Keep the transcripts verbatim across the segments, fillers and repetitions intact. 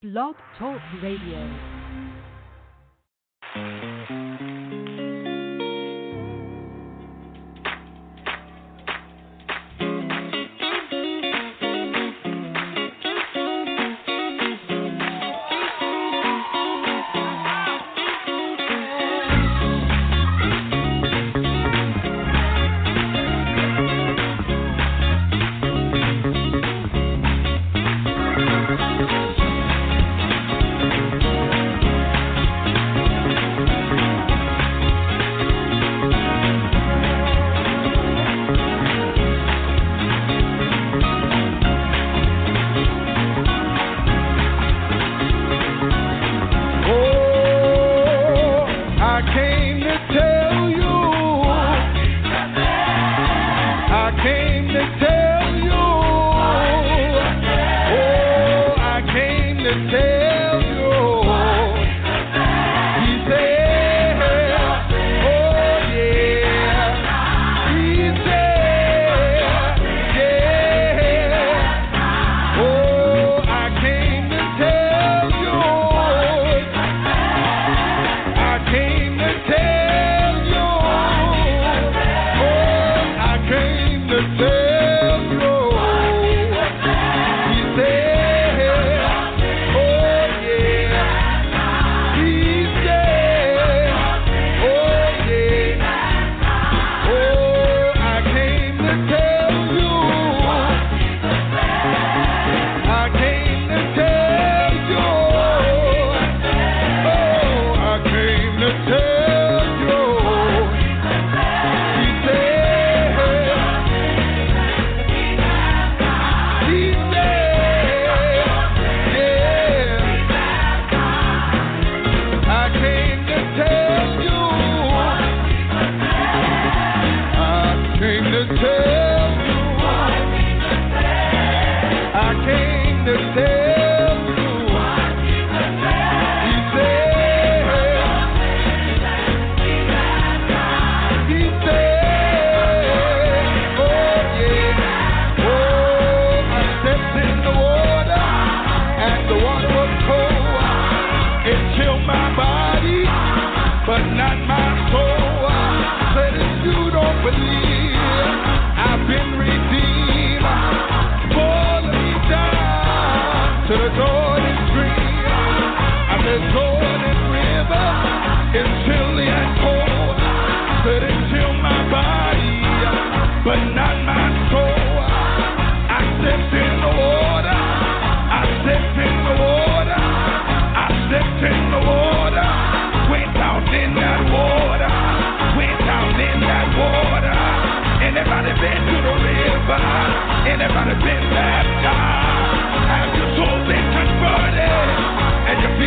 Blog Talk Radio.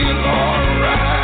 Feel alright.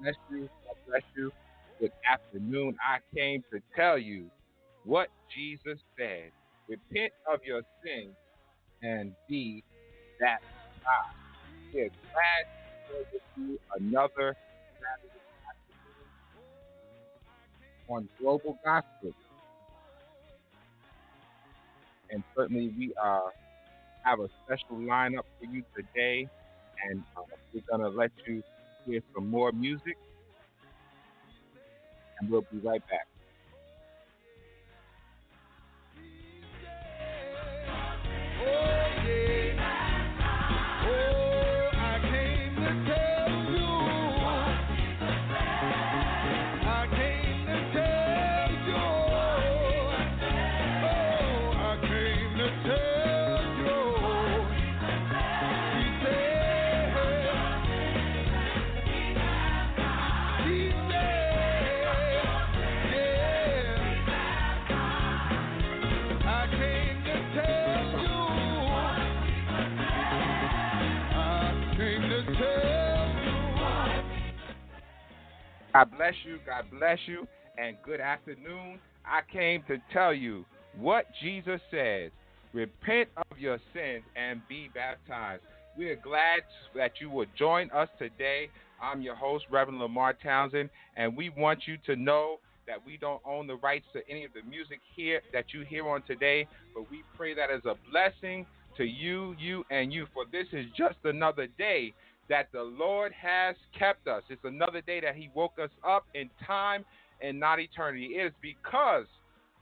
bless you. God bless you. Good afternoon. I came to tell you what Jesus said. Repent of your sins and be baptized. We're glad to share with you another Saturday afternoon on Global Gospel. And certainly we uh, have a special lineup for you today. And uh, we're going to let you hear some more music. And we'll be right back. God bless you, God bless you, and good afternoon. I came to tell you what Jesus says. Repent of your sins and be baptized. We are glad that you will join us today. I'm your host, Reverend Lamar Townsend, and we want you to know that we don't own the rights to any of the music here that you hear on today, but we pray that as a blessing to you, you, and you, for this is just another day that the Lord has kept us. It's another day that he woke us up in time and not eternity. It is because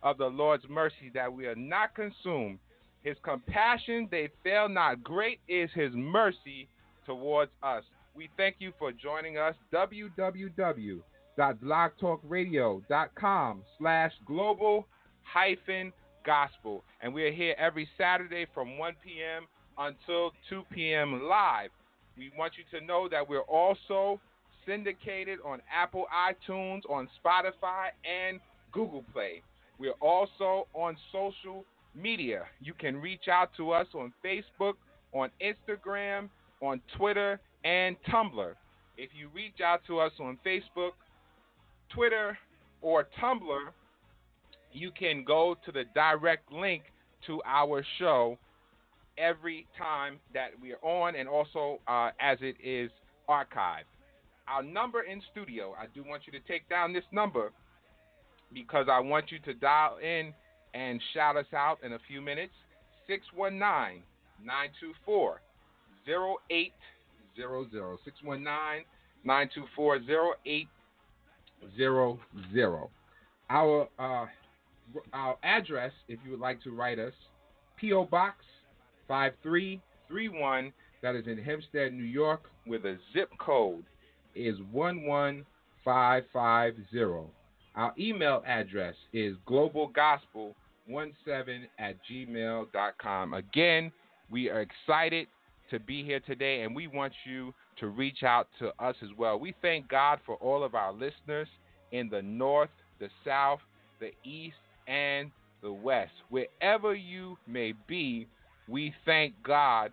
of the Lord's mercy that we are not consumed. His compassion, they fail not. Great is his mercy towards us. We thank you for joining us. www.blogtalkradio.com slash global hyphen gospel. And we are here every Saturday from one p.m. until two p.m. live. We want you to know that we're also syndicated on Apple iTunes, on Spotify, and Google Play. We're also on social media. You can reach out to us on Facebook, on Instagram, on Twitter, and Tumblr. If you reach out to us on Facebook, Twitter, or Tumblr, you can go to the direct link to our show every time that we are on, and also uh, as it is archived. Our number in studio, I do want you to take down this number because I want you to dial in and shout us out in a few minutes. six one nine, nine two four, zero eight zero zero. six one nine, nine two four, zero eight zero zero. Our, uh, our address, if you would like to write us, P O. Box five three three one, that is in Hempstead, New York, with a zip code is one one five five zero. Our email address is globalgospel seventeen at gmail dot com. Again, we are excited to be here today, and we want you to reach out to us as well. We thank God for all of our listeners in the north, the south, the east, and the west. Wherever you may be, we thank God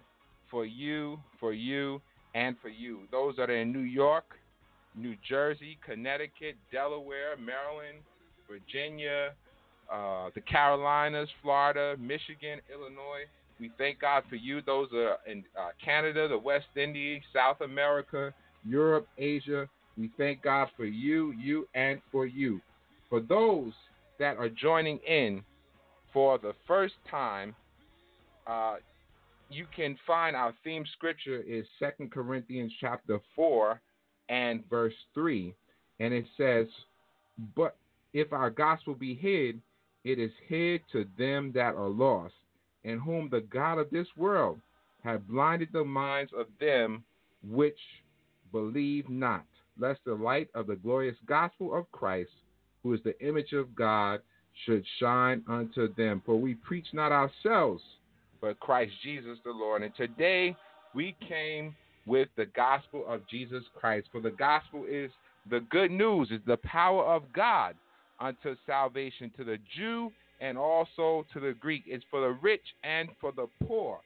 for you, for you, and for you. Those that are in New York, New Jersey, Connecticut, Delaware, Maryland, Virginia, uh, the Carolinas, Florida, Michigan, Illinois. We thank God for you. Those that are in uh, Canada, the West Indies, South America, Europe, Asia. We thank God for you, you, and for you. For those that are joining in for the first time, Uh, you can find our theme scripture is Second Corinthians chapter four and verse three. And it says, but if our gospel be hid, it is hid to them that are lost, in whom the God of this world hath blinded the minds of them which believe not, lest the light of the glorious gospel of Christ, who is the image of God, should shine unto them. For we preach not ourselves, but Christ Jesus the Lord. And today we came with the gospel of Jesus Christ. For the gospel is the good news, is the power of God unto salvation to the Jew and also to the Greek. It's for the rich and for the poor.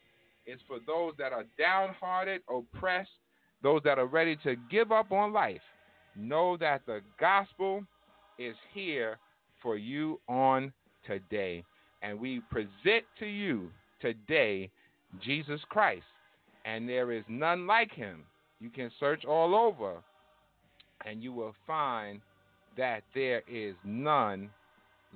It's for those that are downhearted, oppressed, those that are ready to give up on life. Know that the gospel is here for you on today. And we present to you today Jesus Christ. And there is none like him. You can search all over, and you will find that there is none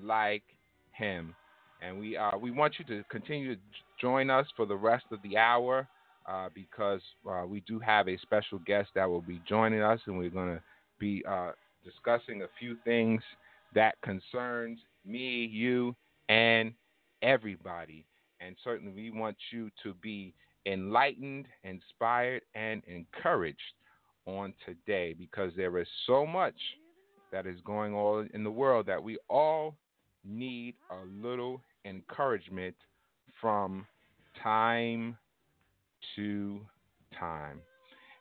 like him. And we uh, we want you to continue to join us for the rest of the hour uh, because uh, we do have a special guest that will be joining us, and we're going to be uh, discussing a few things that concerns me, you, and everybody. And certainly we want you to be enlightened, inspired, and encouraged on today because there is so much that is going on in the world that we all need a little encouragement from time to time.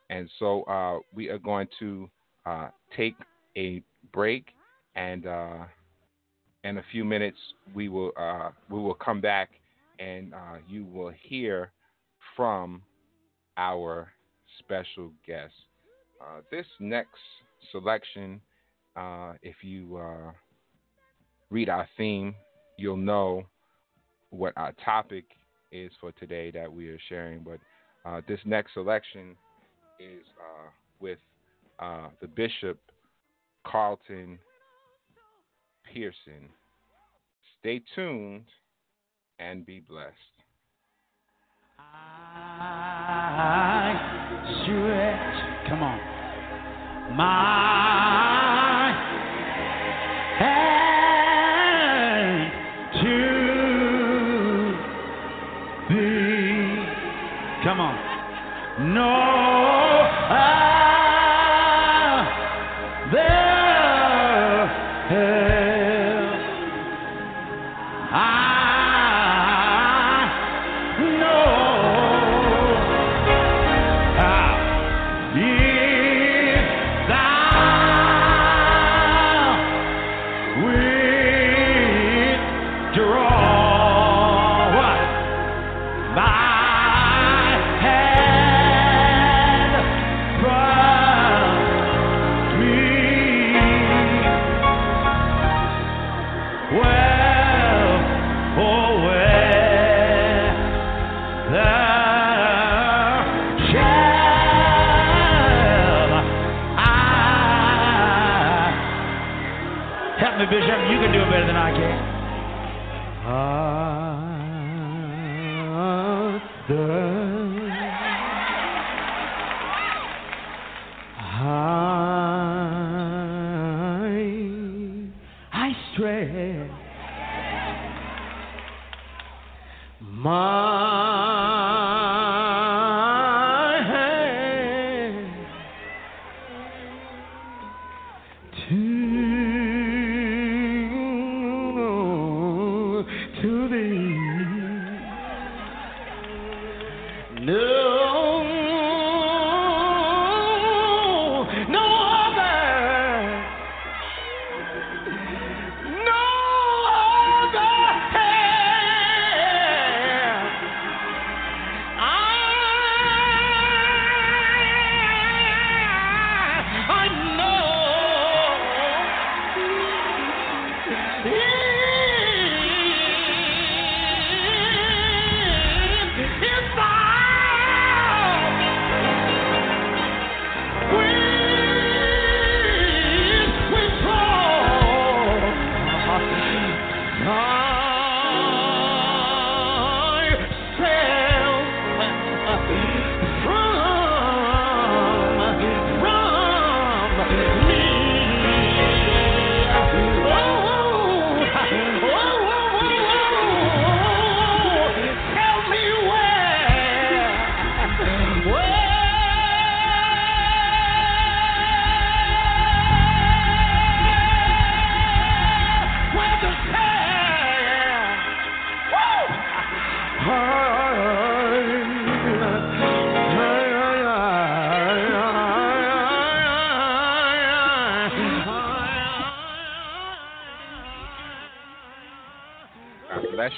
And so uh, we are going to uh, take a break, and uh, in a few minutes we will uh, we will come back, and uh, you will hear from our special guest. Uh, this next selection, uh, if you uh, read our theme, you'll know what our topic is for today that we are sharing. But uh, this next selection is uh, with uh, the Bishop Carlton Pearson. Stay tuned and be blessed. I stretch, come on, my hand to thee, come on, no, I, there,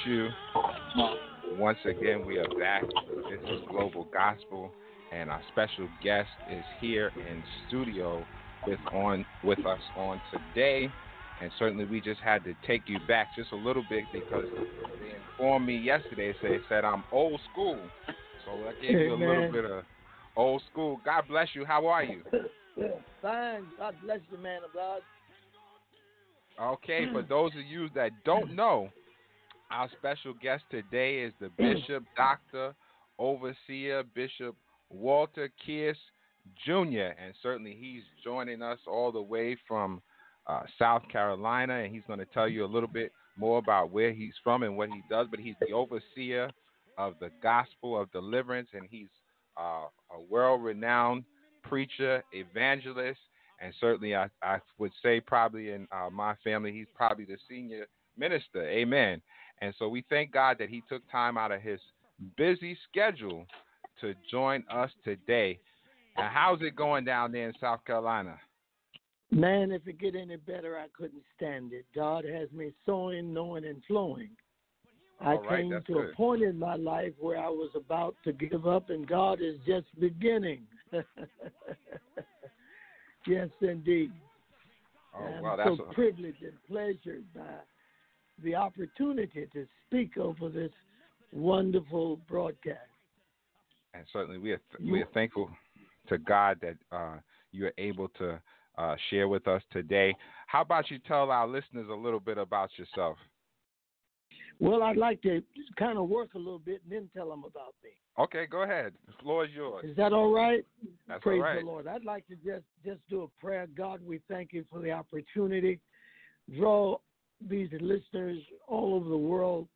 you. Once again, we are back. This is Global Gospel, and our special guest is here in studio with on with us on today. And certainly we just had to take you back just a little bit because they informed me yesterday, they said I'm old school. So I gave you a little bit of old school. God bless you. How are you? Fine. God bless you, man of God. Okay, for those of you that don't know, our special guest today is the Bishop, Doctor, Overseer, Bishop Walter Kearse Junior And certainly he's joining us all the way from uh, South Carolina, and he's going to tell you a little bit more about where he's from and what he does. But he's the overseer of the Gospel of Deliverance, and he's uh, a world-renowned preacher, evangelist, and certainly I, I would say probably in uh, my family, he's probably the senior minister. Amen. And so we thank God that he took time out of his busy schedule to join us today. Now, how's it going down there in South Carolina? Man, if it get any better, I couldn't stand it. God has me sowing, knowing, and flowing. I right, came to good. a point in my life where I was about to give up, and God is just beginning. Yes, indeed. Oh, I'm wow, that's so a... privileged and pleasured by the opportunity to speak over this wonderful broadcast. And certainly we are, th- we are thankful to God that uh, you are able to uh, share with us today. How about you tell our listeners a little bit about yourself? Well, I'd like to kind of work a little bit and then tell them about me. Okay, go ahead. The floor is yours. Is that all right? That's Praise all right. the Lord. I'd like to just, just do a prayer. God, we thank you for the opportunity. Draw these listeners all over the world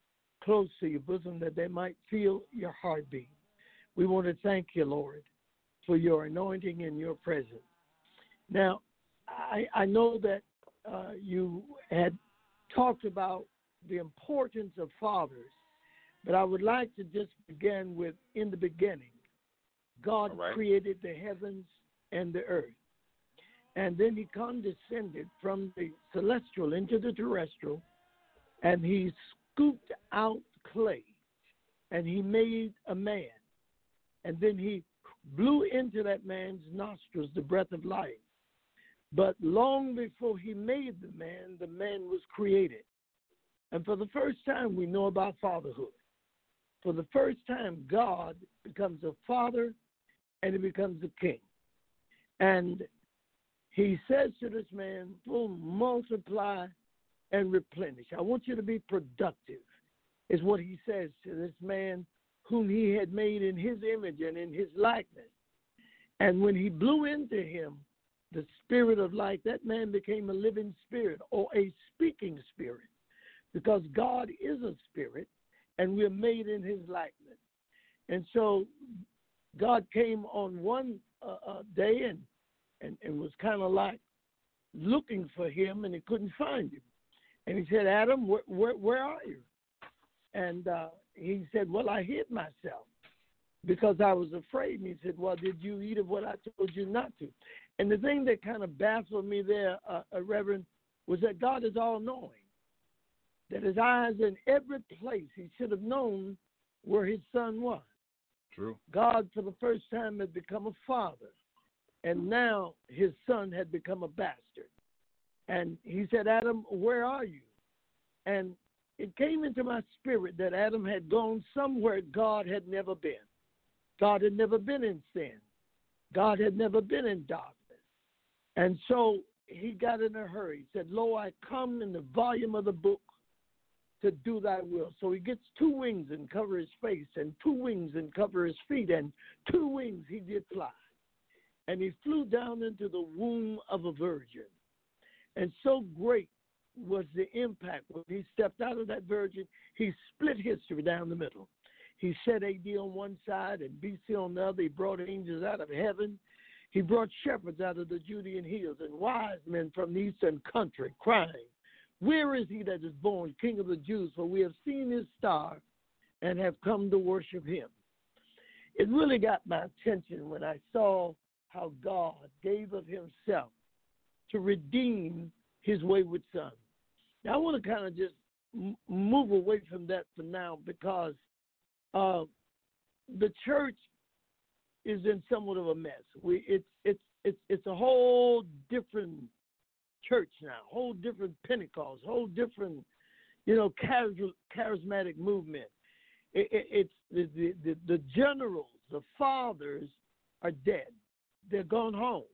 close to your bosom that they might feel your heartbeat. We want to thank you, Lord, for your anointing and your presence. Now, I, I know that uh, you had talked about the importance of fathers, but I would like to just begin with, in the beginning, God All right. created the heavens and the earth, and then he condescended from the celestial into the terrestrial, and he scooped out clay, and he made a man, and then he blew into that man's nostrils the breath of life. But long before he made the man, the man was created. And for the first time, we know about fatherhood. For the first time, God becomes a father, and he becomes a king. And he says to this man, "Will multiply and replenish. I want you to be productive," is what he says to this man whom he had made in his image and in his likeness. And when he blew into him the spirit of life, that man became a living spirit or a speaking spirit. Because God is a spirit, and we're made in his likeness. And so God came on one uh, uh, day and, and, and was kind of like looking for him, and he couldn't find him. And he said, "Adam, wh- wh- where are you?" And uh, he said, "Well, I hid myself because I was afraid." And he said, "Well, did you eat of what I told you not to?" And the thing that kind of baffled me there, uh, uh, Reverend, was that God is all-knowing. That his eyes in every place, he should have known where his son was. True. God, for the first time, had become a father, and now his son had become a bastard. And he said, "Adam, where are you?" And it came into my spirit that Adam had gone somewhere God had never been. God had never been in sin. God had never been in darkness. And so he got in a hurry. He said, "Lo, I come in the volume of the book to do thy will." So he gets two wings and cover his face, and two wings and cover his feet, and two wings he did fly. And he flew down into the womb of a virgin. And so great was the impact when he stepped out of that virgin, he split history down the middle. He set A D on one side and B C on the other. He brought angels out of heaven. He brought shepherds out of the Judean hills and wise men from the eastern country crying, "Where is he that is born, King of the Jews? For we have seen his star and have come to worship him." It really got my attention when I saw how God gave of himself to redeem his wayward son. Now, I want to kind of just m- move away from that for now because uh, the church is in somewhat of a mess. We, it's, it's, it's it's a whole different church now, whole different Pentecost, whole different, you know, charismatic movement. It, it, it's the, the the generals, the fathers are dead. They're gone home.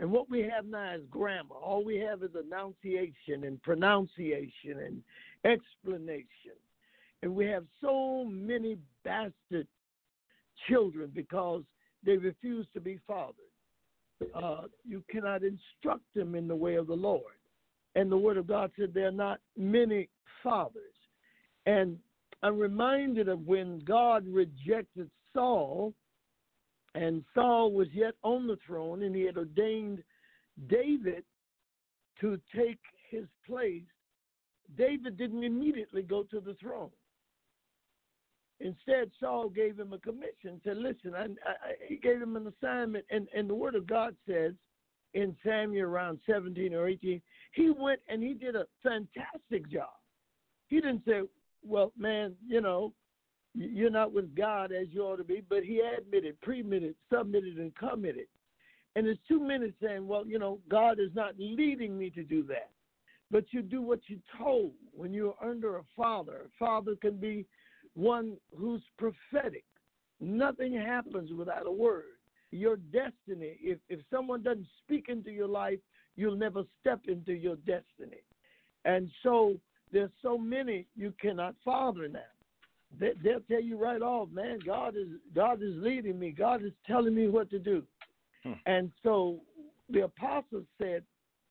And what we have now is grammar. All we have is enunciation and pronunciation and explanation. And we have so many bastard children because they refuse to be fathered. Uh, you cannot instruct them in the way of the Lord. And the Word of God said there are not many fathers. And I'm reminded of when God rejected Saul, and Saul was yet on the throne, and he had ordained David to take his place. David didn't immediately go to the throne. Instead, Saul gave him a commission, said, listen, I, I, he gave him an assignment, and, and the Word of God says in Samuel around seventeen or eighteen, he went and he did a fantastic job. He didn't say, well, man, you know, you're not with God as you ought to be, but he admitted, premitted, submitted, and committed. And it's two minutes saying, well, you know, God is not leading me to do that. But you do what you're told when you're under a father. A father can be one who's prophetic. Nothing happens without a word. Your destiny, if, if someone doesn't speak into your life, you'll never step into your destiny. And so there's so many you cannot father now. They, they'll tell you right off, man, God is God is leading me. God is telling me what to do. Hmm. And so the apostles said,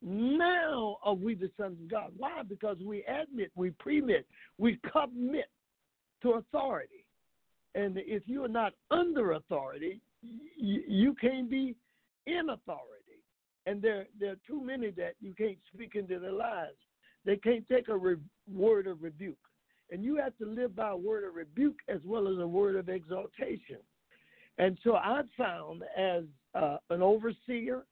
now are we the sons of God. Why? Because we admit, we premit, we commit to authority. And if you are not under authority, you, you can't be in authority. And there, there are too many that you can't speak into their lives. They can't take a re- word of rebuke. And you have to live by a word of rebuke as well as a word of exaltation. And so I found as uh, an overseer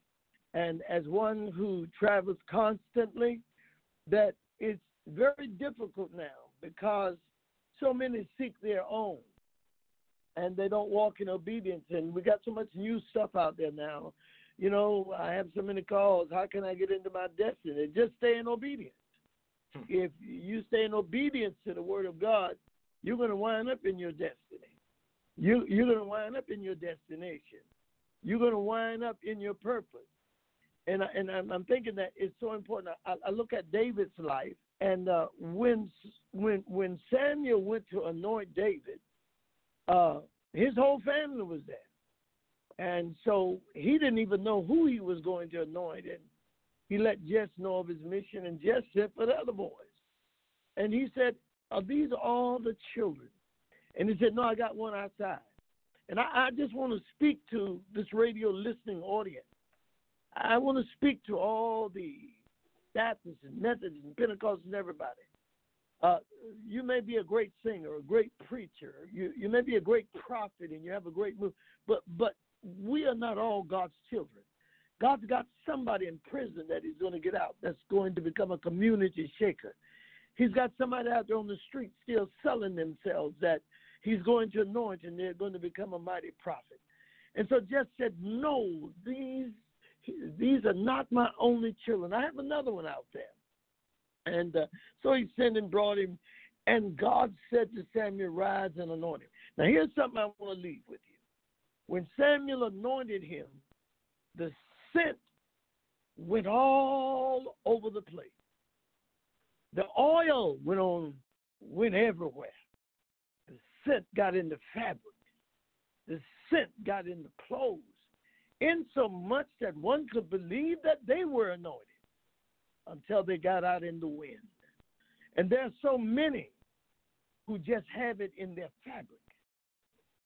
and as one who travels constantly that it's very difficult now because so many seek their own and they don't walk in obedience. And we got so much new stuff out there now. You know, I have so many calls. How can I get into my destiny? Just stay in obedience. If you stay in obedience to the Word of God, you're going to wind up in your destiny. You, you're going to wind up in your destination. You're going to wind up in your purpose. And, I, and I'm, I'm thinking that it's so important. I, I look at David's life, and uh, when, when, when Samuel went to anoint David, uh, his whole family was there. And so he didn't even know who he was going to anoint. And he let Jess know of his mission, and Jess sent for the other boys. And he said, are these all the children? And he said, no, I got one outside. And I, I just want to speak to this radio listening audience. I want to speak to all the Baptists and Methodists and Pentecostals and everybody. Uh, you may be a great singer, a great preacher. You, you may be a great prophet, and you have a great move. But, but we are not all God's children. God's got somebody in prison that he's going to get out that's going to become a community shaker. He's got somebody out there on the street still selling themselves that he's going to anoint, and they're going to become a mighty prophet. And so Jess said, no, these these are not my only children. I have another one out there. And uh, so he sent and brought him, and God said to Samuel, rise and anoint him. Now here's something I want to leave with you. When Samuel anointed him, the scent went all over the place. The oil went on, went everywhere. The scent got in the fabric. The scent got in the clothes, in so much that one could believe that they were anointed until they got out in the wind. And there are so many who just have it in their fabric,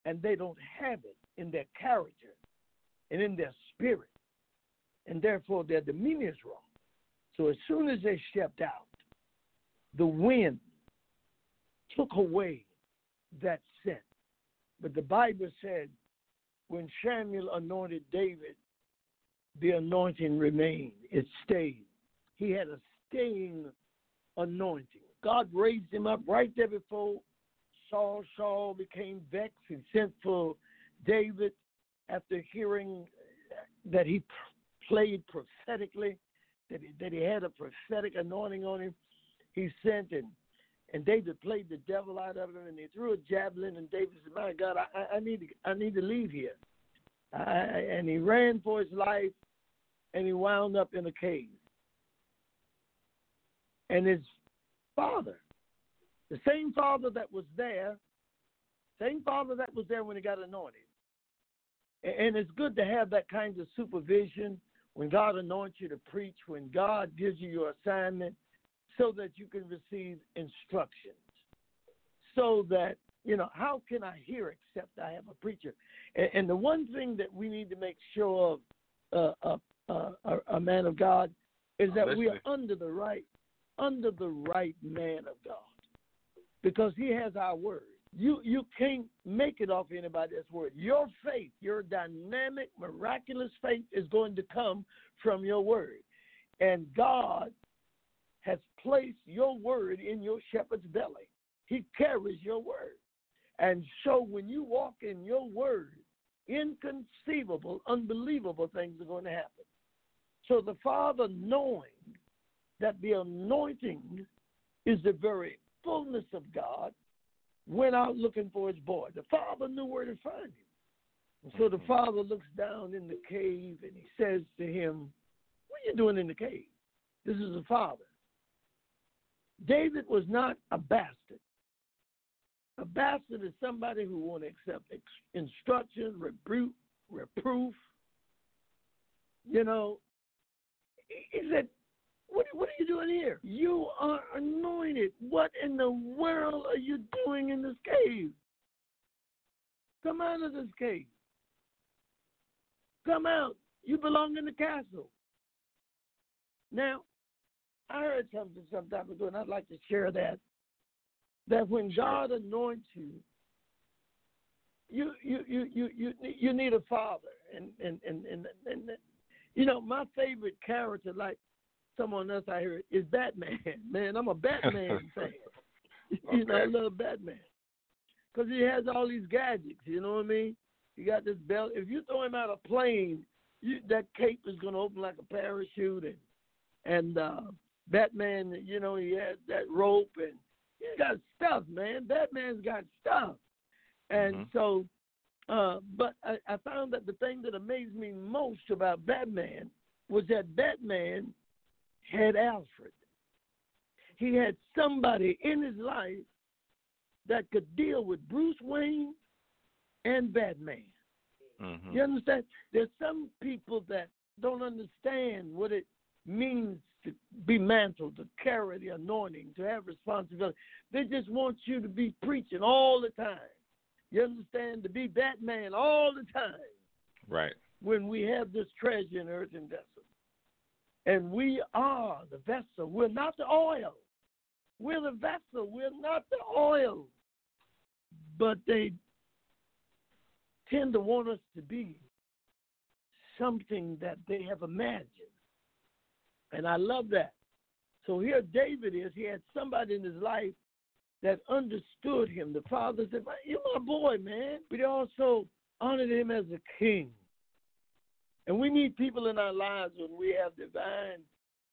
and they don't have it in their character and in their spirit. And therefore, their demeanor is wrong. So as soon as they stepped out, the wind took away that sin. But the Bible said, when Samuel anointed David, the anointing remained. It stayed. He had a staying anointing. God raised him up right there before Saul. Saul became vexed and sent for David after hearing that he pr- played prophetically, that he, that he had a prophetic anointing on him. He sent and, and David played the devil out of him, and he threw a javelin, and David said, my God, I, I need to, I need to leave here. I, and he ran for his life, and he wound up in a cave. And his father, the same father that was there, same father that was there when he got anointed. And it's good to have that kind of supervision when God anoints you to preach, when God gives you your assignment, so that you can receive instructions. So that, you know, how can I hear except I have a preacher? And, and the one thing that we need to make sure of, uh, uh, uh, a man of God, is that we are under the right, under the right man of God, because he has our word. You you can't make it off anybody's word. Your faith, your dynamic, miraculous faith is going to come from your word. And God has placed your word in your shepherd's belly. He carries your word. And so when you walk in your word, inconceivable, unbelievable things are going to happen. So the Father, knowing that the anointing is the very fullness of God, went out looking for his boy. The father knew where to find him. And so the father looks down in the cave, and he says to him, what are you doing in the cave? This is the father. David was not a bastard. A bastard is somebody who won't accept instruction, rebuke, reproof. You know, he said, What, what are you doing here? You are anointed. What in the world are you doing in this cave? Come out of this cave. Come out. You belong in the castle. Now, I heard something some time ago, and I'd like to share that, that when God anoints you, you you you you you, you need a father. And, and, and, and, and, and you know, my favorite character, like, someone else I heard, is Batman. Man, I'm a Batman fan. You okay. know, I love Batman. Because he has all these gadgets, you know what I mean? He got this belt. If you throw him out of a plane, you, that cape is going to open like a parachute. And, and uh, Batman, you know, he has that rope. And he's got stuff, man. Batman's got stuff. And mm-hmm. so, uh, but I, I found that the thing that amazed me most about Batman was that Batman had Alfred. He had somebody in his life that could deal with Bruce Wayne and Batman. Mm-hmm. You understand? There's some people that don't understand what it means to be mantled, to carry the anointing, to have responsibility. They just want you to be preaching all the time. You understand? To be Batman all the time. Right. When we have this treasure in earthen vessels. And we are the vessel. We're not the oil. We're the vessel. We're not the oil. But they tend to want us to be something that they have imagined. And I love that. So here David is. He had somebody in his life that understood him. The father said, you're my boy, man. But he also honored him as a king. And we need people in our lives when we have divine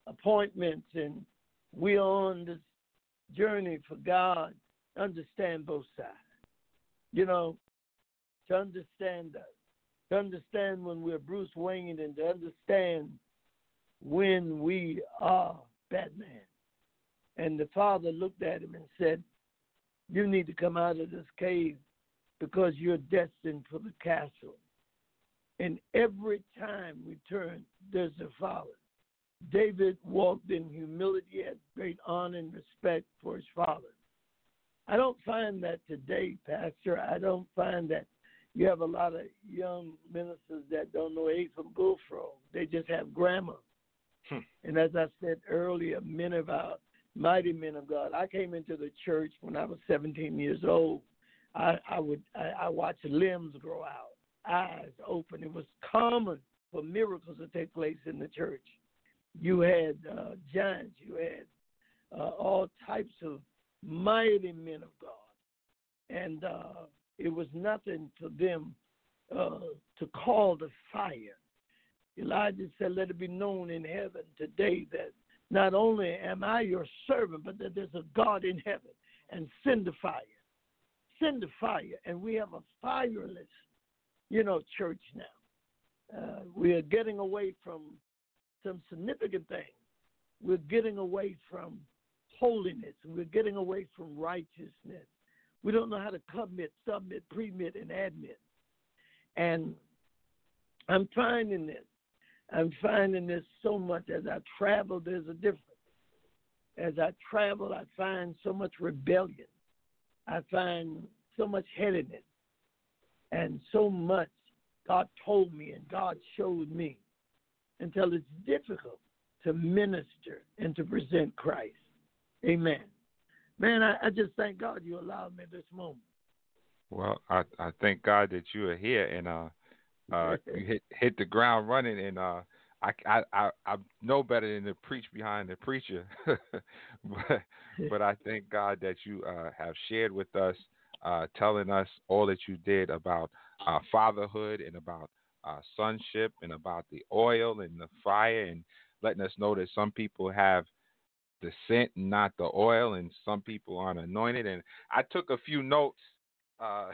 appointments and we're on this journey for God, understand both sides. You know, to understand us, to understand when we're Bruce Wayne and to understand when we are Batman. And the father looked at him and said, you need to come out of this cave because you're destined for the castle. And every time we turn, there's a father. David walked in humility, had great honor and respect for his father. I don't find that today, Pastor. I don't find that you have a lot of young ministers that don't know A from Bullfrog. They just have grammar. Hmm. And as I said earlier, men of our mighty men of God. I came into the church when I was seventeen years old. I, I would I, I watched limbs grow out. Eyes open. It was common for miracles to take place in the church. You had uh, giants. You had uh, all types of mighty men of God. And uh, it was nothing for them uh, to call the fire Elijah said, let it be known in heaven today that not only am I your servant, but that there's a God in heaven, and send the fire. Send the fire. And we have a fireless, you know, church now. Uh, we are getting away from some significant things. We're getting away from holiness. We're getting away from righteousness. We don't know how to commit, submit, premit, and admit. And I'm finding this. I'm finding this so much as I travel, there's a difference. As I travel, I find so much rebellion. I find so much headedness and so much God told me and God showed me until it's difficult to minister and to present Christ. Amen. Man, I, I just thank God you allowed me this moment. Well, I, I thank God that you are here and uh, uh, you hit, hit the ground running, and uh, I, I, I, I know better than to preach behind the preacher, but, but I thank God that you uh, have shared with us, uh, telling us all that you did about uh, fatherhood and about uh, sonship and about the oil and the fire, and letting us know that some people have the scent, not the oil, and some people aren't anointed. And I took a few notes uh,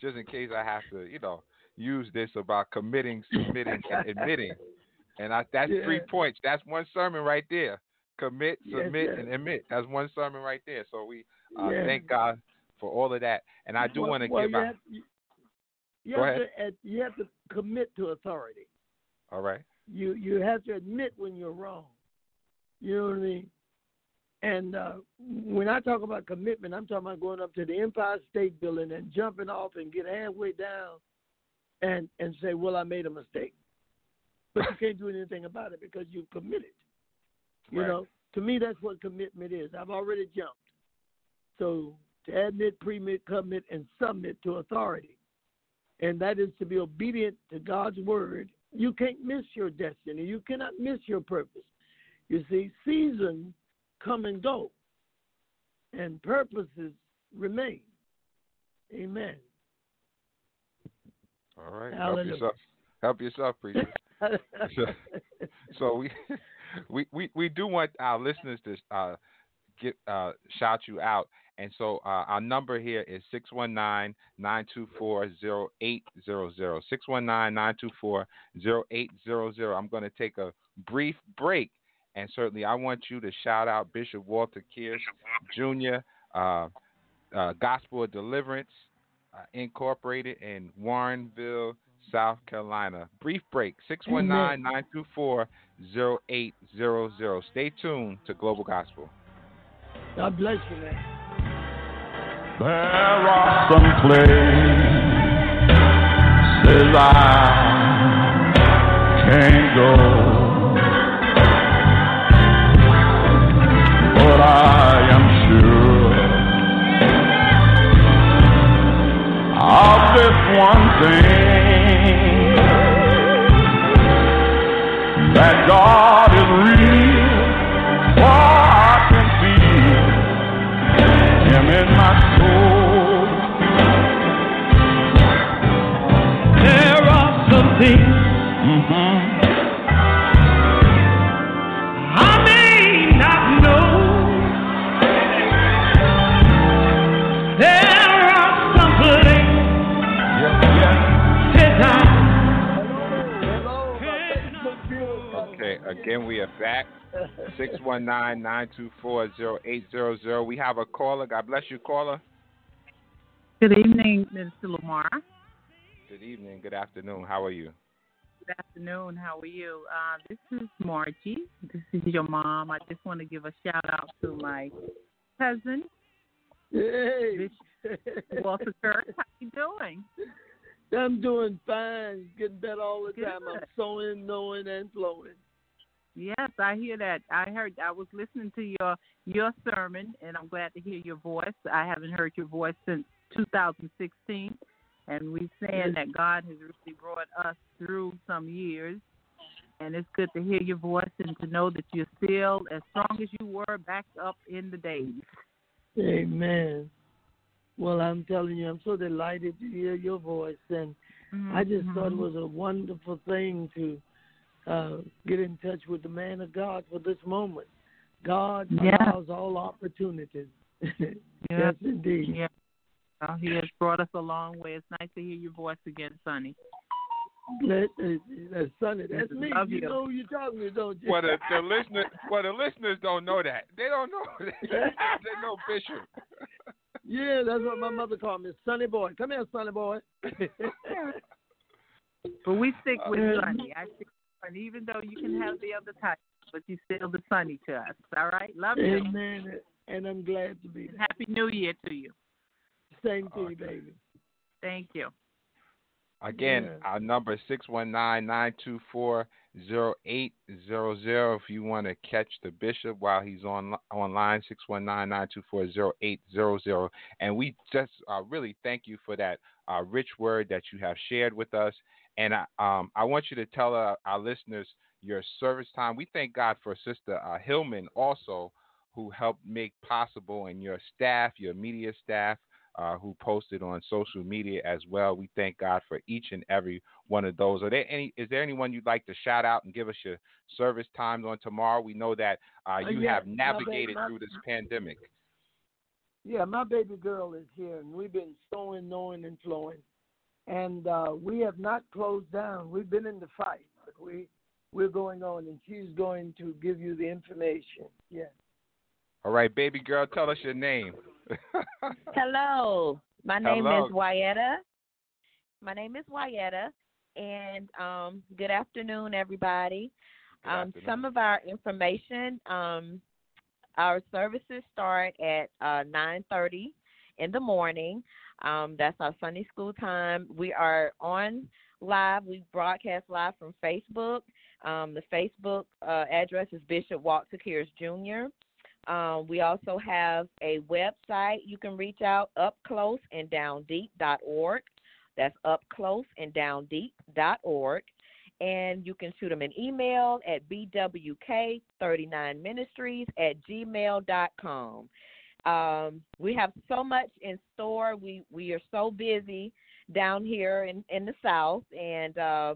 just in case I have to, you know, use this about committing, submitting, and admitting. And I, that's yeah. three points. That's one sermon right there. Commit, submit, yes, and admit. That's one sermon right there. So we uh, yeah. thank God for all of that. And I do well, want to well, give out. You, you, you have to commit to authority. All right. You you have to admit when you're wrong. You know what I mean? And uh, when I talk about commitment, I'm talking about going up to the Empire State Building and jumping off and get halfway down and, and say, well, I made a mistake. But you can't do anything about it because you've committed. You right. know, to me, that's what commitment is. I've already jumped. So to admit, premit, commit, and submit to authority. And that is to be obedient to God's word. You can't miss your destiny. You cannot miss your purpose. You see, seasons come and go, and purposes remain. Amen. All right. Hallelujah. Help yourself. Help yourself, preacher. so, so we, we we we do want our listeners to uh, get uh, shout you out. And so uh, our number here is six one nine, nine two four, zero eight zero zero, six one nine, nine two four, zero eight zero zero. I'm going to take a brief break, and certainly I want you to shout out Bishop Walter Kearse Junior, uh, uh, Gospel Deliverance, uh, Incorporated in Warrenville, South Carolina. Brief break, six one nine, nine two four, zero eight zero zero. Stay tuned to Global Gospel. God bless you, man. There are some places I can't go, but I am sure of this one thing, that God is real, for I can feel Him in my soul. Mm-hmm. I may not know, there are some places. Okay, again, we are back. six one nine, nine two four, zero eight zero zero. We have a caller. God bless you, caller. Good evening, Mister Lamar. Good evening. Good afternoon. How are you? Good afternoon. How are you? Uh, this is Margie. This is your mom. I just want to give a shout out to my cousin, hey. Bishop Walter Kearse. How you doing? I'm doing fine. Getting better all the Good. time. I'm sewing, knowing, and flowing. Yes, I hear that. I heard. I was listening to your your sermon, and I'm glad to hear your voice. I haven't heard your voice since two thousand sixteen. And we're saying that God has really brought us through some years. And it's good to hear your voice and to know that you're still as strong as you were back up in the days. Amen. Well, I'm telling you, I'm so delighted to hear your voice. And mm-hmm. I just thought it was a wonderful thing to uh, get in touch with the man of God for this moment. God yeah. allows all opportunities. yes, yes, indeed. Yeah. Well, he has brought us a long way. It's nice to hear your voice again, Sonny. That, that's Sonny. That's me. You know who you're talking to, don't you? Well, the, the, listener, well, the listeners don't know that. They don't know. They know Bishop. Yeah, that's what my mother called me, Sonny Boy. Come here, Sonny Boy. But we stick with uh, Sonny. I stick with Sonny, even though you can have the other type, but you still the Sonny to us. All right? Love you. Amen. And I'm glad to be there. Happy New Year to you. Same to you, baby. Thank you. Again, yeah. Our number is six one nine, nine two four, zero eight zero zero if you want to catch the bishop while he's on online, six one nine, nine two four, zero eight zero zero. And we just uh, really thank you for that uh, rich word that you have shared with us. And I, um, I want you to tell our, our listeners your service time. We thank God for Sister uh, Hillman also, who helped make possible, and your staff, your media staff, Uh, who posted on social media as well. We thank God for each and every one of those. Are there any? Is there anyone you'd like to shout out and give us your service times on tomorrow? We know that uh, you uh, yeah, have navigated my baby, my, through this pandemic. Yeah, my baby girl is here, and we've been sowing, knowing, and flowing. And uh, we have not closed down. We've been in the fight. We, we're going on, and she's going to give you the information. Yeah. All right, baby girl, tell us your name. Hello. My name Hello. is Wyetta. My name is Wyetta, and um, good afternoon, everybody. Good um, afternoon. Some of our information, um, our services start at uh, nine thirty in the morning. Um, that's our Sunday school time. We are on live. We broadcast live from Facebook. Um, the Facebook uh, address is Bishop Walter Kearse Junior Um, we also have a website. You can reach out, up close and down deep dot org. That's up close and down deep dot org. And you can shoot them an email at b w k three nine ministries at gmail dot com. Um, we have so much in store. We, we are so busy down here in, in the South. And uh,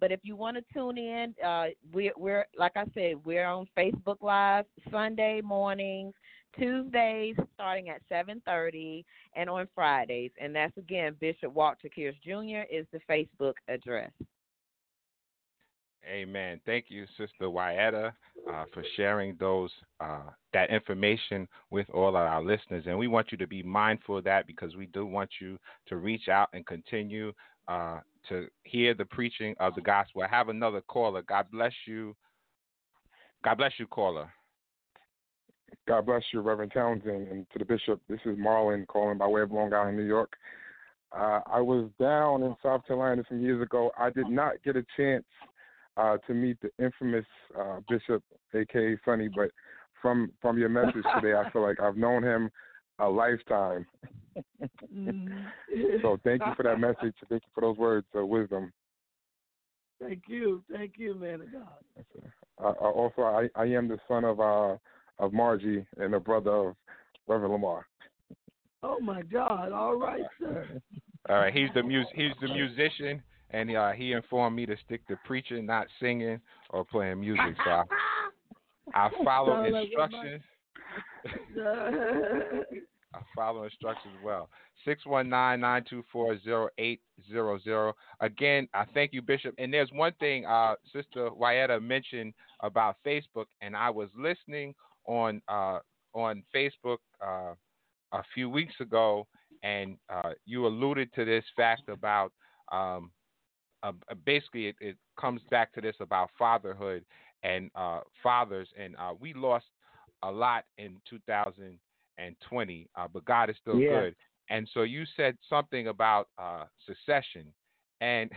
but if you want to tune in, uh, we're, we're, like I said, we're on Facebook Live Sunday mornings, Tuesdays starting at seven thirty, and on Fridays. And that's, again, Bishop Walter Kearse Junior is the Facebook address. Amen. Thank you, Sister Wyetta, uh, for sharing those uh, that information with all of our listeners. And we want you to be mindful of that, because we do want you to reach out and continue uh to hear the preaching of the gospel. I have another caller. God bless you. God bless you, caller. God bless you, Reverend Townsend, and to the bishop. This is Marlon calling by way of Long Island, New York. Uh, I was down in South Carolina some years ago. I did not get a chance uh, to meet the infamous uh, bishop, a k a. Sonny, but from, from your message today, I feel like I've known him a lifetime. So thank you for that message. Thank you for those words of wisdom. Thank you. Thank you, man of God. I, I also, I, I am the son of uh, of Margie and the brother of Reverend Lamar. Oh, my God. All right, sir. All right. He's the, mu- he's the musician, and uh, he informed me to stick to preaching, not singing or playing music. So I, I follow instructions. I follow instructions well. six one nine, nine two four, zero eight zero zero. Again, I thank you, Bishop. And there's one thing uh, Sister Wyetta mentioned about Facebook, and I was listening on uh, on Facebook uh, a few weeks ago, and uh, you alluded to this fact about um, uh, basically it, it comes back to this about fatherhood and uh, fathers, and uh, we lost a lot in two thousand twenty, uh, but God is still yeah. good. And so you said something about uh, succession. And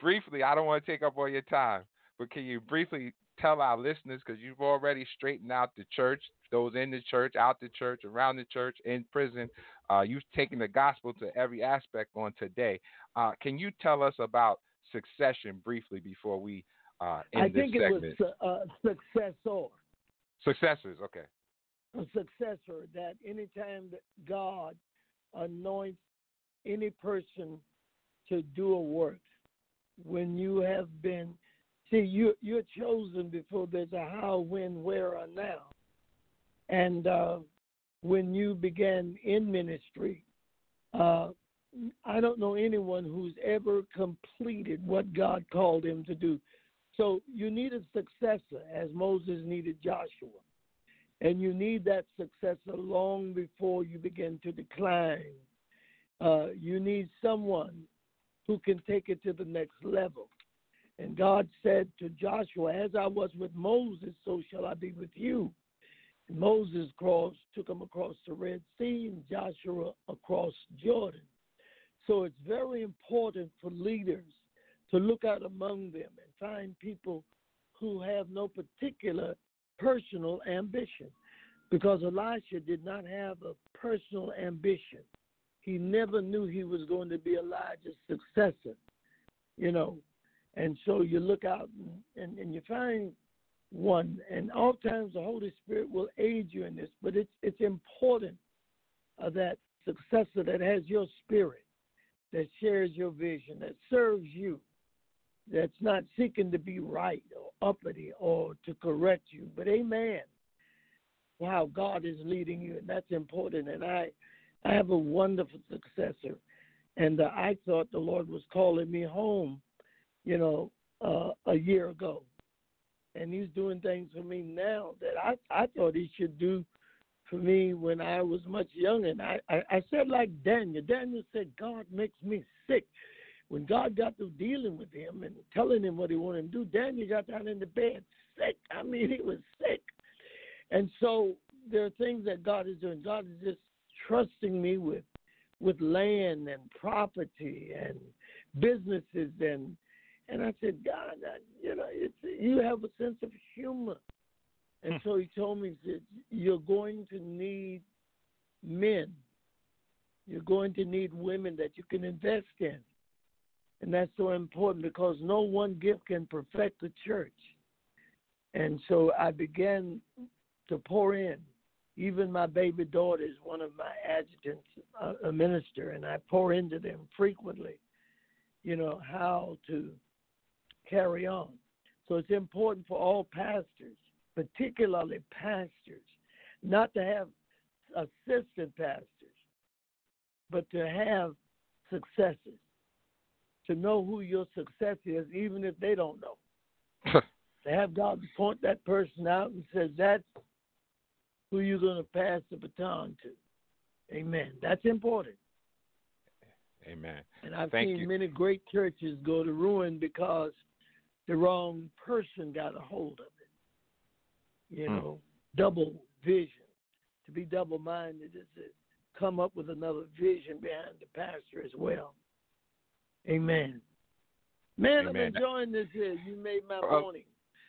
briefly, I don't want to take up all your time, but can you briefly tell our listeners, because you've already straightened out the church, those in the church, out the church, around the church, in prison. Uh, you've taken the gospel to every aspect on today. Uh, can you tell us about succession briefly before we uh, end I this segment? I think it was uh, successor. Successors, okay. A successor, that anytime that God anoints any person to do a work, when you have been See, you, you're chosen before there's a how, when, where, or now. And uh, when you began in ministry, uh, I don't know anyone who's ever completed what God called him to do. So you need a successor, as Moses needed Joshua. And you need that successor long before you begin to decline. Uh, you need someone who can take it to the next level. And God said to Joshua, as I was with Moses, so shall I be with you. And Moses crossed, took him across the Red Sea, and Joshua across Jordan. So it's very important for leaders to look out among them and find people who have no particular personal ambition, because Elisha did not have a personal ambition. He never knew he was going to be Elijah's successor, you know. And so you look out and, and, and you find one. And oftentimes the Holy Spirit will aid you in this, but it's, it's important uh, that successor that has your spirit, that shares your vision, that serves you, that's not seeking to be right or uppity or to correct you. But amen, wow, God is leading you, and that's important. And I, I have a wonderful successor, and uh, I thought the Lord was calling me home, you know, uh, a year ago. And he's doing things for me now that I, I thought he should do for me when I was much younger. And I, I, I said like Daniel. Daniel said, God makes me sick. When God got through dealing with him and telling him what he wanted him to do, Daniel got down in the bed sick. I mean, he was sick. And so there are things that God is doing. God is just trusting me with with land and property and businesses. And and I said, God, I, you know, it's, you have a sense of humor. And so he told me, he said, you're going to need men. You're going to need women that you can invest in. And that's so important, because no one gift can perfect the church. And so I began to pour in. Even my baby daughter is one of my adjutants, a minister, and I pour into them frequently, you know, how to carry on. So it's important for all pastors, particularly pastors, not to have assistant pastors, but to have successors. To know who your success is, even if they don't know. To have God point that person out and say, that's who you're going to pass the baton to. Amen. That's important. Amen. And I've Thank seen you. many great churches go to ruin because the wrong person got a hold of it. You mm. know, double vision. To be double-minded is to come up with another vision behind the pastor as well. Amen. Man, Amen. I'm enjoying this here. You made my morning.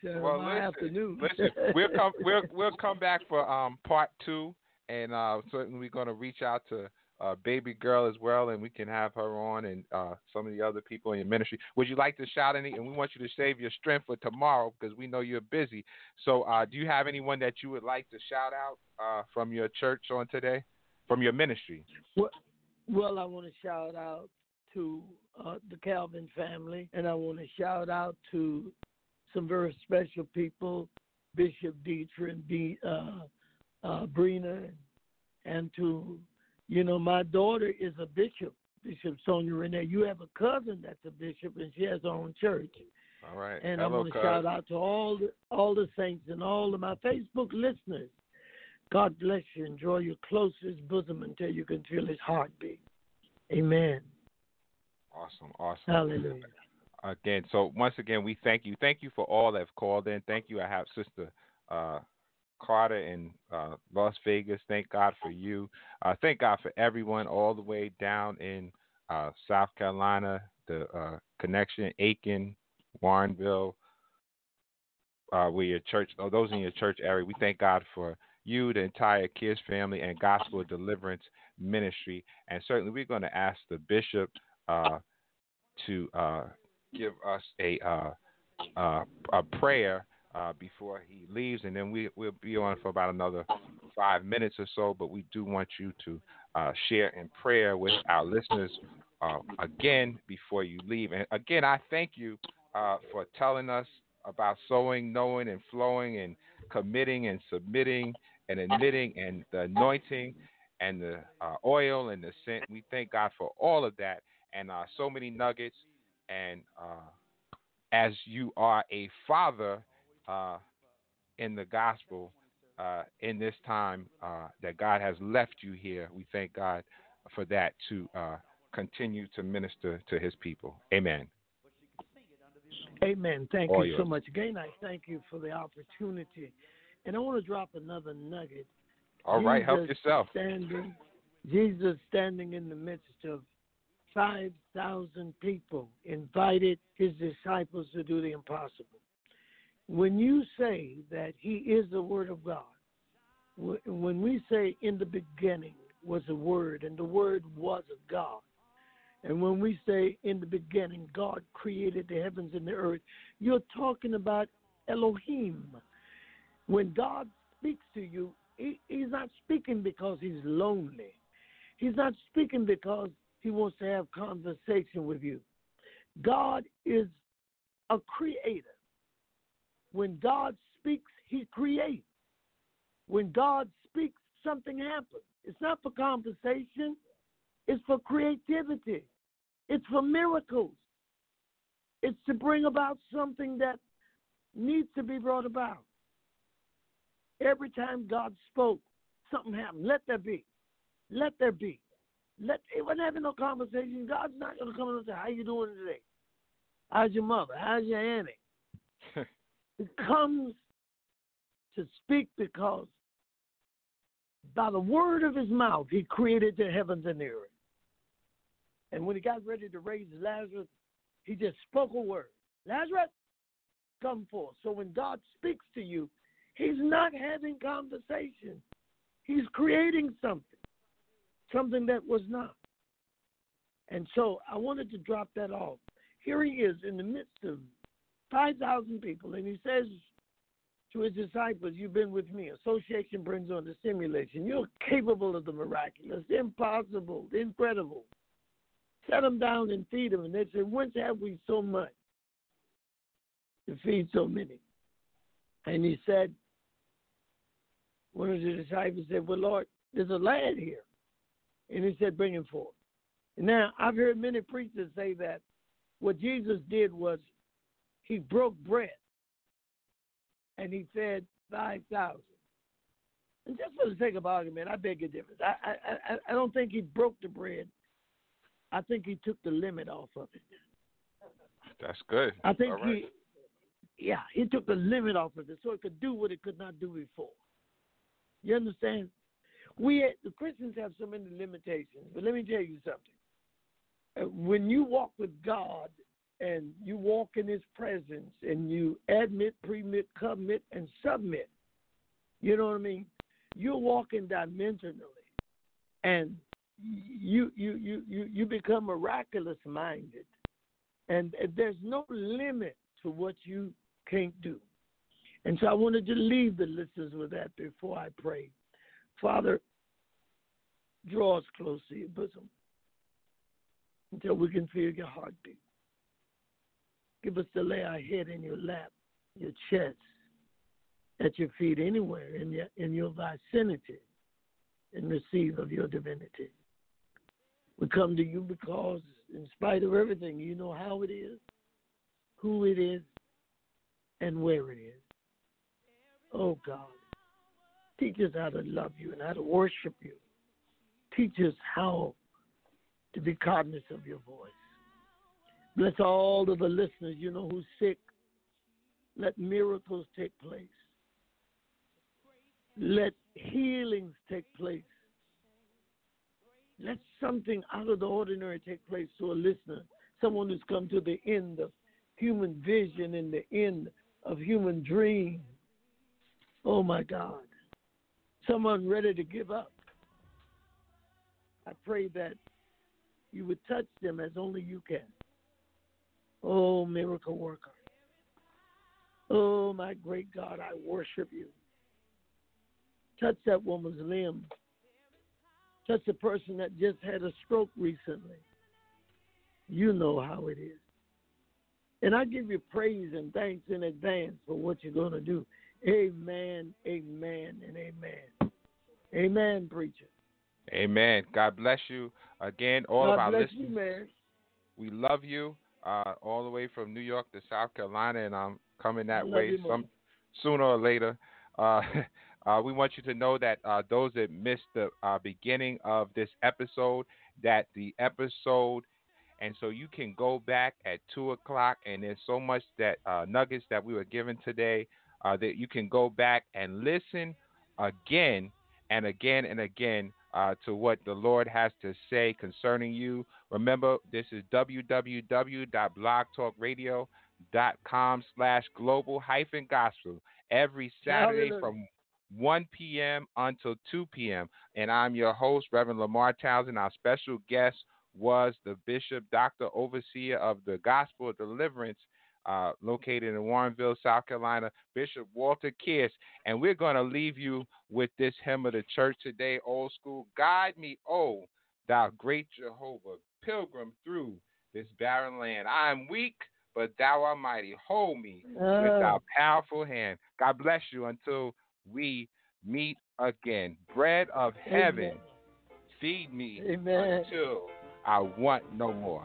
Uh, well, my listen, afternoon. listen, we'll come, we'll, we'll come back for um, part two, and uh, certainly we're going to reach out to uh, Baby Girl as well, and we can have her on and uh, some of the other people in your ministry. Would you like to shout any? And we want you to save your strength for tomorrow, because we know you're busy. So uh, do you have anyone that you would like to shout out uh, from your church on today, from your ministry? Well, well I want to shout out to uh, the Calvin family, and I want to shout out to some very special people, Bishop Dietrich uh, uh, Brina, and to, you know, my daughter is a bishop, Bishop Sonia Renee. You have a cousin that's a bishop, and she has her own church. All right. And Hello, I want to cousin. shout out to all the, all the saints and all of my Facebook listeners. God bless you, and draw your closest bosom until you can feel his heartbeat. Amen. Awesome, awesome. Hallelujah. Again, so once again, we thank you. Thank you for all that have called in. Thank you. I have Sister uh, Carter in uh, Las Vegas. Thank God for you. Uh, thank God for everyone all the way down in uh, South Carolina, the uh, connection, Aiken, Warrenville, uh, where your church, oh, those in your church area. We thank God for you, the entire Kearse family, and Gospel Deliverance Ministry. And certainly we're going to ask the bishop Uh, to uh, give us a uh, uh, a prayer uh, before he leaves, and then we, we'll be on for about another five minutes or so, but we do want you to uh, share in prayer with our listeners uh, again before you leave. And again, I thank you uh, for telling us about sowing, knowing, and flowing, and committing, and submitting, and admitting, and the anointing, and the uh, oil, and the scent. We thank God for all of that, and uh, so many nuggets. And uh, as you are a father uh, in the gospel uh, in this time uh, that God has left you here, we thank God for that to uh, continue to minister to his people. Amen. Amen. Thank All you yours. so much. Again, I thank you for the opportunity. And I want to drop another nugget. All Jesus right, help yourself. Standing, Jesus standing in the midst of five thousand people invited his disciples to do the impossible. When you say that he is the Word of God, when we say in the beginning was the Word and the Word was of God, and when we say in the beginning God created the heavens and the earth, you're talking about Elohim. When God speaks to you, he, he's not speaking because he's lonely. He's not speaking because he wants to have conversation with you. God is a creator. When God speaks, he creates. When God speaks, something happens. It's not for conversation. It's for creativity. It's for miracles. It's to bring about something that needs to be brought about. Every time God spoke, something happened. Let there be. Let there be. Let, it wasn't having no conversation. God's not going to come and say, how you doing today? How's your mother? How's your auntie? It comes to speak because by the word of his mouth, he created the heavens and the earth. And when he got ready to raise Lazarus, he just spoke a word. Lazarus, come forth. So when God speaks to you, he's not having conversation. He's creating something. Something that was not. And so I wanted to drop that off. Here he is in the midst of five thousand people, and he says to his disciples, you've been with me. Association brings on the stimulation. You're capable of the miraculous, the impossible, the incredible. Set them down and feed them. And they said, whence have we so much to feed so many? And he said, one of the disciples said, well, Lord, there's a lad here. And he said, bring him forth. Now, I've heard many preachers say that what Jesus did was he broke bread and he fed five thousand. And just for the sake of argument, I beg your difference. I, I, I don't think he broke the bread. I think he took the limit off of it. That's good. I think All right. he, yeah, he took the limit off of it so it could do what it could not do before. You understand? We, the Christians have so many limitations, but let me tell you something. When you walk with God and you walk in his presence and you admit, premit, commit, and submit, you know what I mean? You're walking dimensionally, and you you you you, you become miraculous-minded, and there's no limit to what you can't do. And so I wanted to leave the listeners with that before I pray. Father, draw us close to your bosom until we can feel your heartbeat. Give us to lay our head in your lap, your chest, at your feet, anywhere in your, in your vicinity, and receive of your divinity. We come to you because in spite of everything, you know how it is, who it is, and where it is. Oh, God. Teach us how to love you and how to worship you. Teach us how to be cognizant of your voice. Bless all of the listeners, you know, who's sick. Let miracles take place. Let healings take place. Let something out of the ordinary take place to a listener, someone who's come to the end of human vision and the end of human dreams. Oh, my God. Someone ready to give up. I pray that you would touch them as only you can. Oh, miracle worker. Oh, my great God, I worship you. Touch that woman's limb. Touch the person that just had a stroke recently. You know how it is. And I give you praise and thanks in advance for what you're going to do. Amen, amen, and amen. Amen, preacher. Amen. God bless you. Again, all God of our bless listeners, you, man. We love you uh, all the way from New York to South Carolina, and I'm coming that way you, some sooner or later. Uh, uh, we want you to know that uh, those that missed the uh, beginning of this episode, that the episode, and so you can go back at two o'clock, and there's so much that uh, nuggets that we were given today uh, that you can go back and listen again and again and again uh, to what the Lord has to say concerning you. Remember, this is www.blogtalkradio.com slash global hyphen gospel every Saturday from one p.m. until two p.m. And I'm your host, Reverend Lamar Townsend. Our special guest was the Bishop, Doctor Overseer of the Gospel Deliverance, uh, located in Warrenville, South Carolina, Bishop Walter Kearse. And we're going to leave you with this hymn of the church today, old school. Guide me, oh, thou great Jehovah, pilgrim through this barren land. I am weak, but thou art mighty. Hold me oh. with thy powerful hand. God bless you until we meet again. Bread of heaven, amen. Feed me amen. Until I want no more.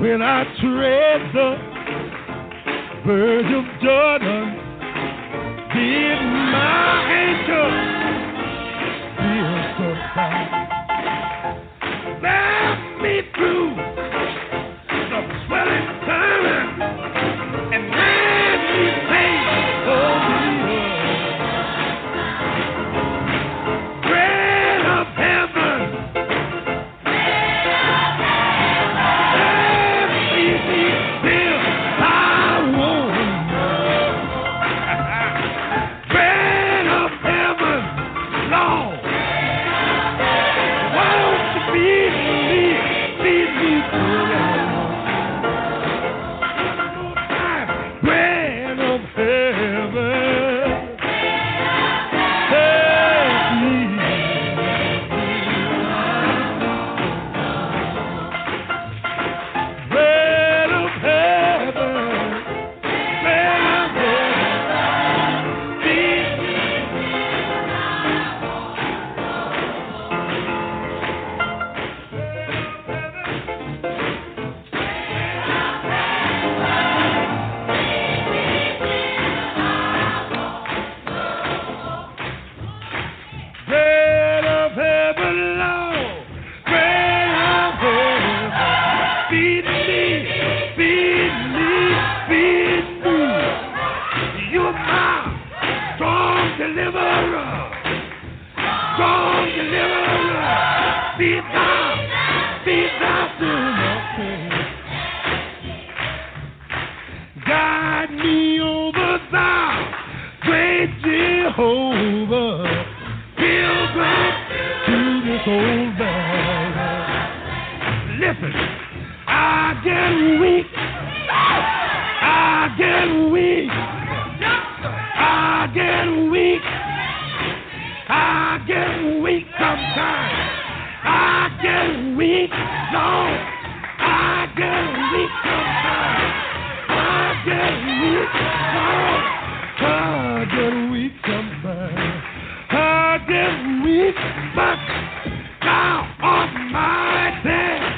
When I tread the verge of Jordan, did my angel feel so fine? Led me through the swelling time and made me safe for the bread of heaven. Bread of heaven. You are strong deliverer. Strong deliverer. Be thou, be thou soon. Guide me over thou great Jehovah. Pilgrim to this old valley. Listen, I get weak. I get weak. I get weak. I get weak sometimes. I get weak. No, I get weak sometimes. I get weak. No, I get weak sometimes. I get weak, but thou art my dad.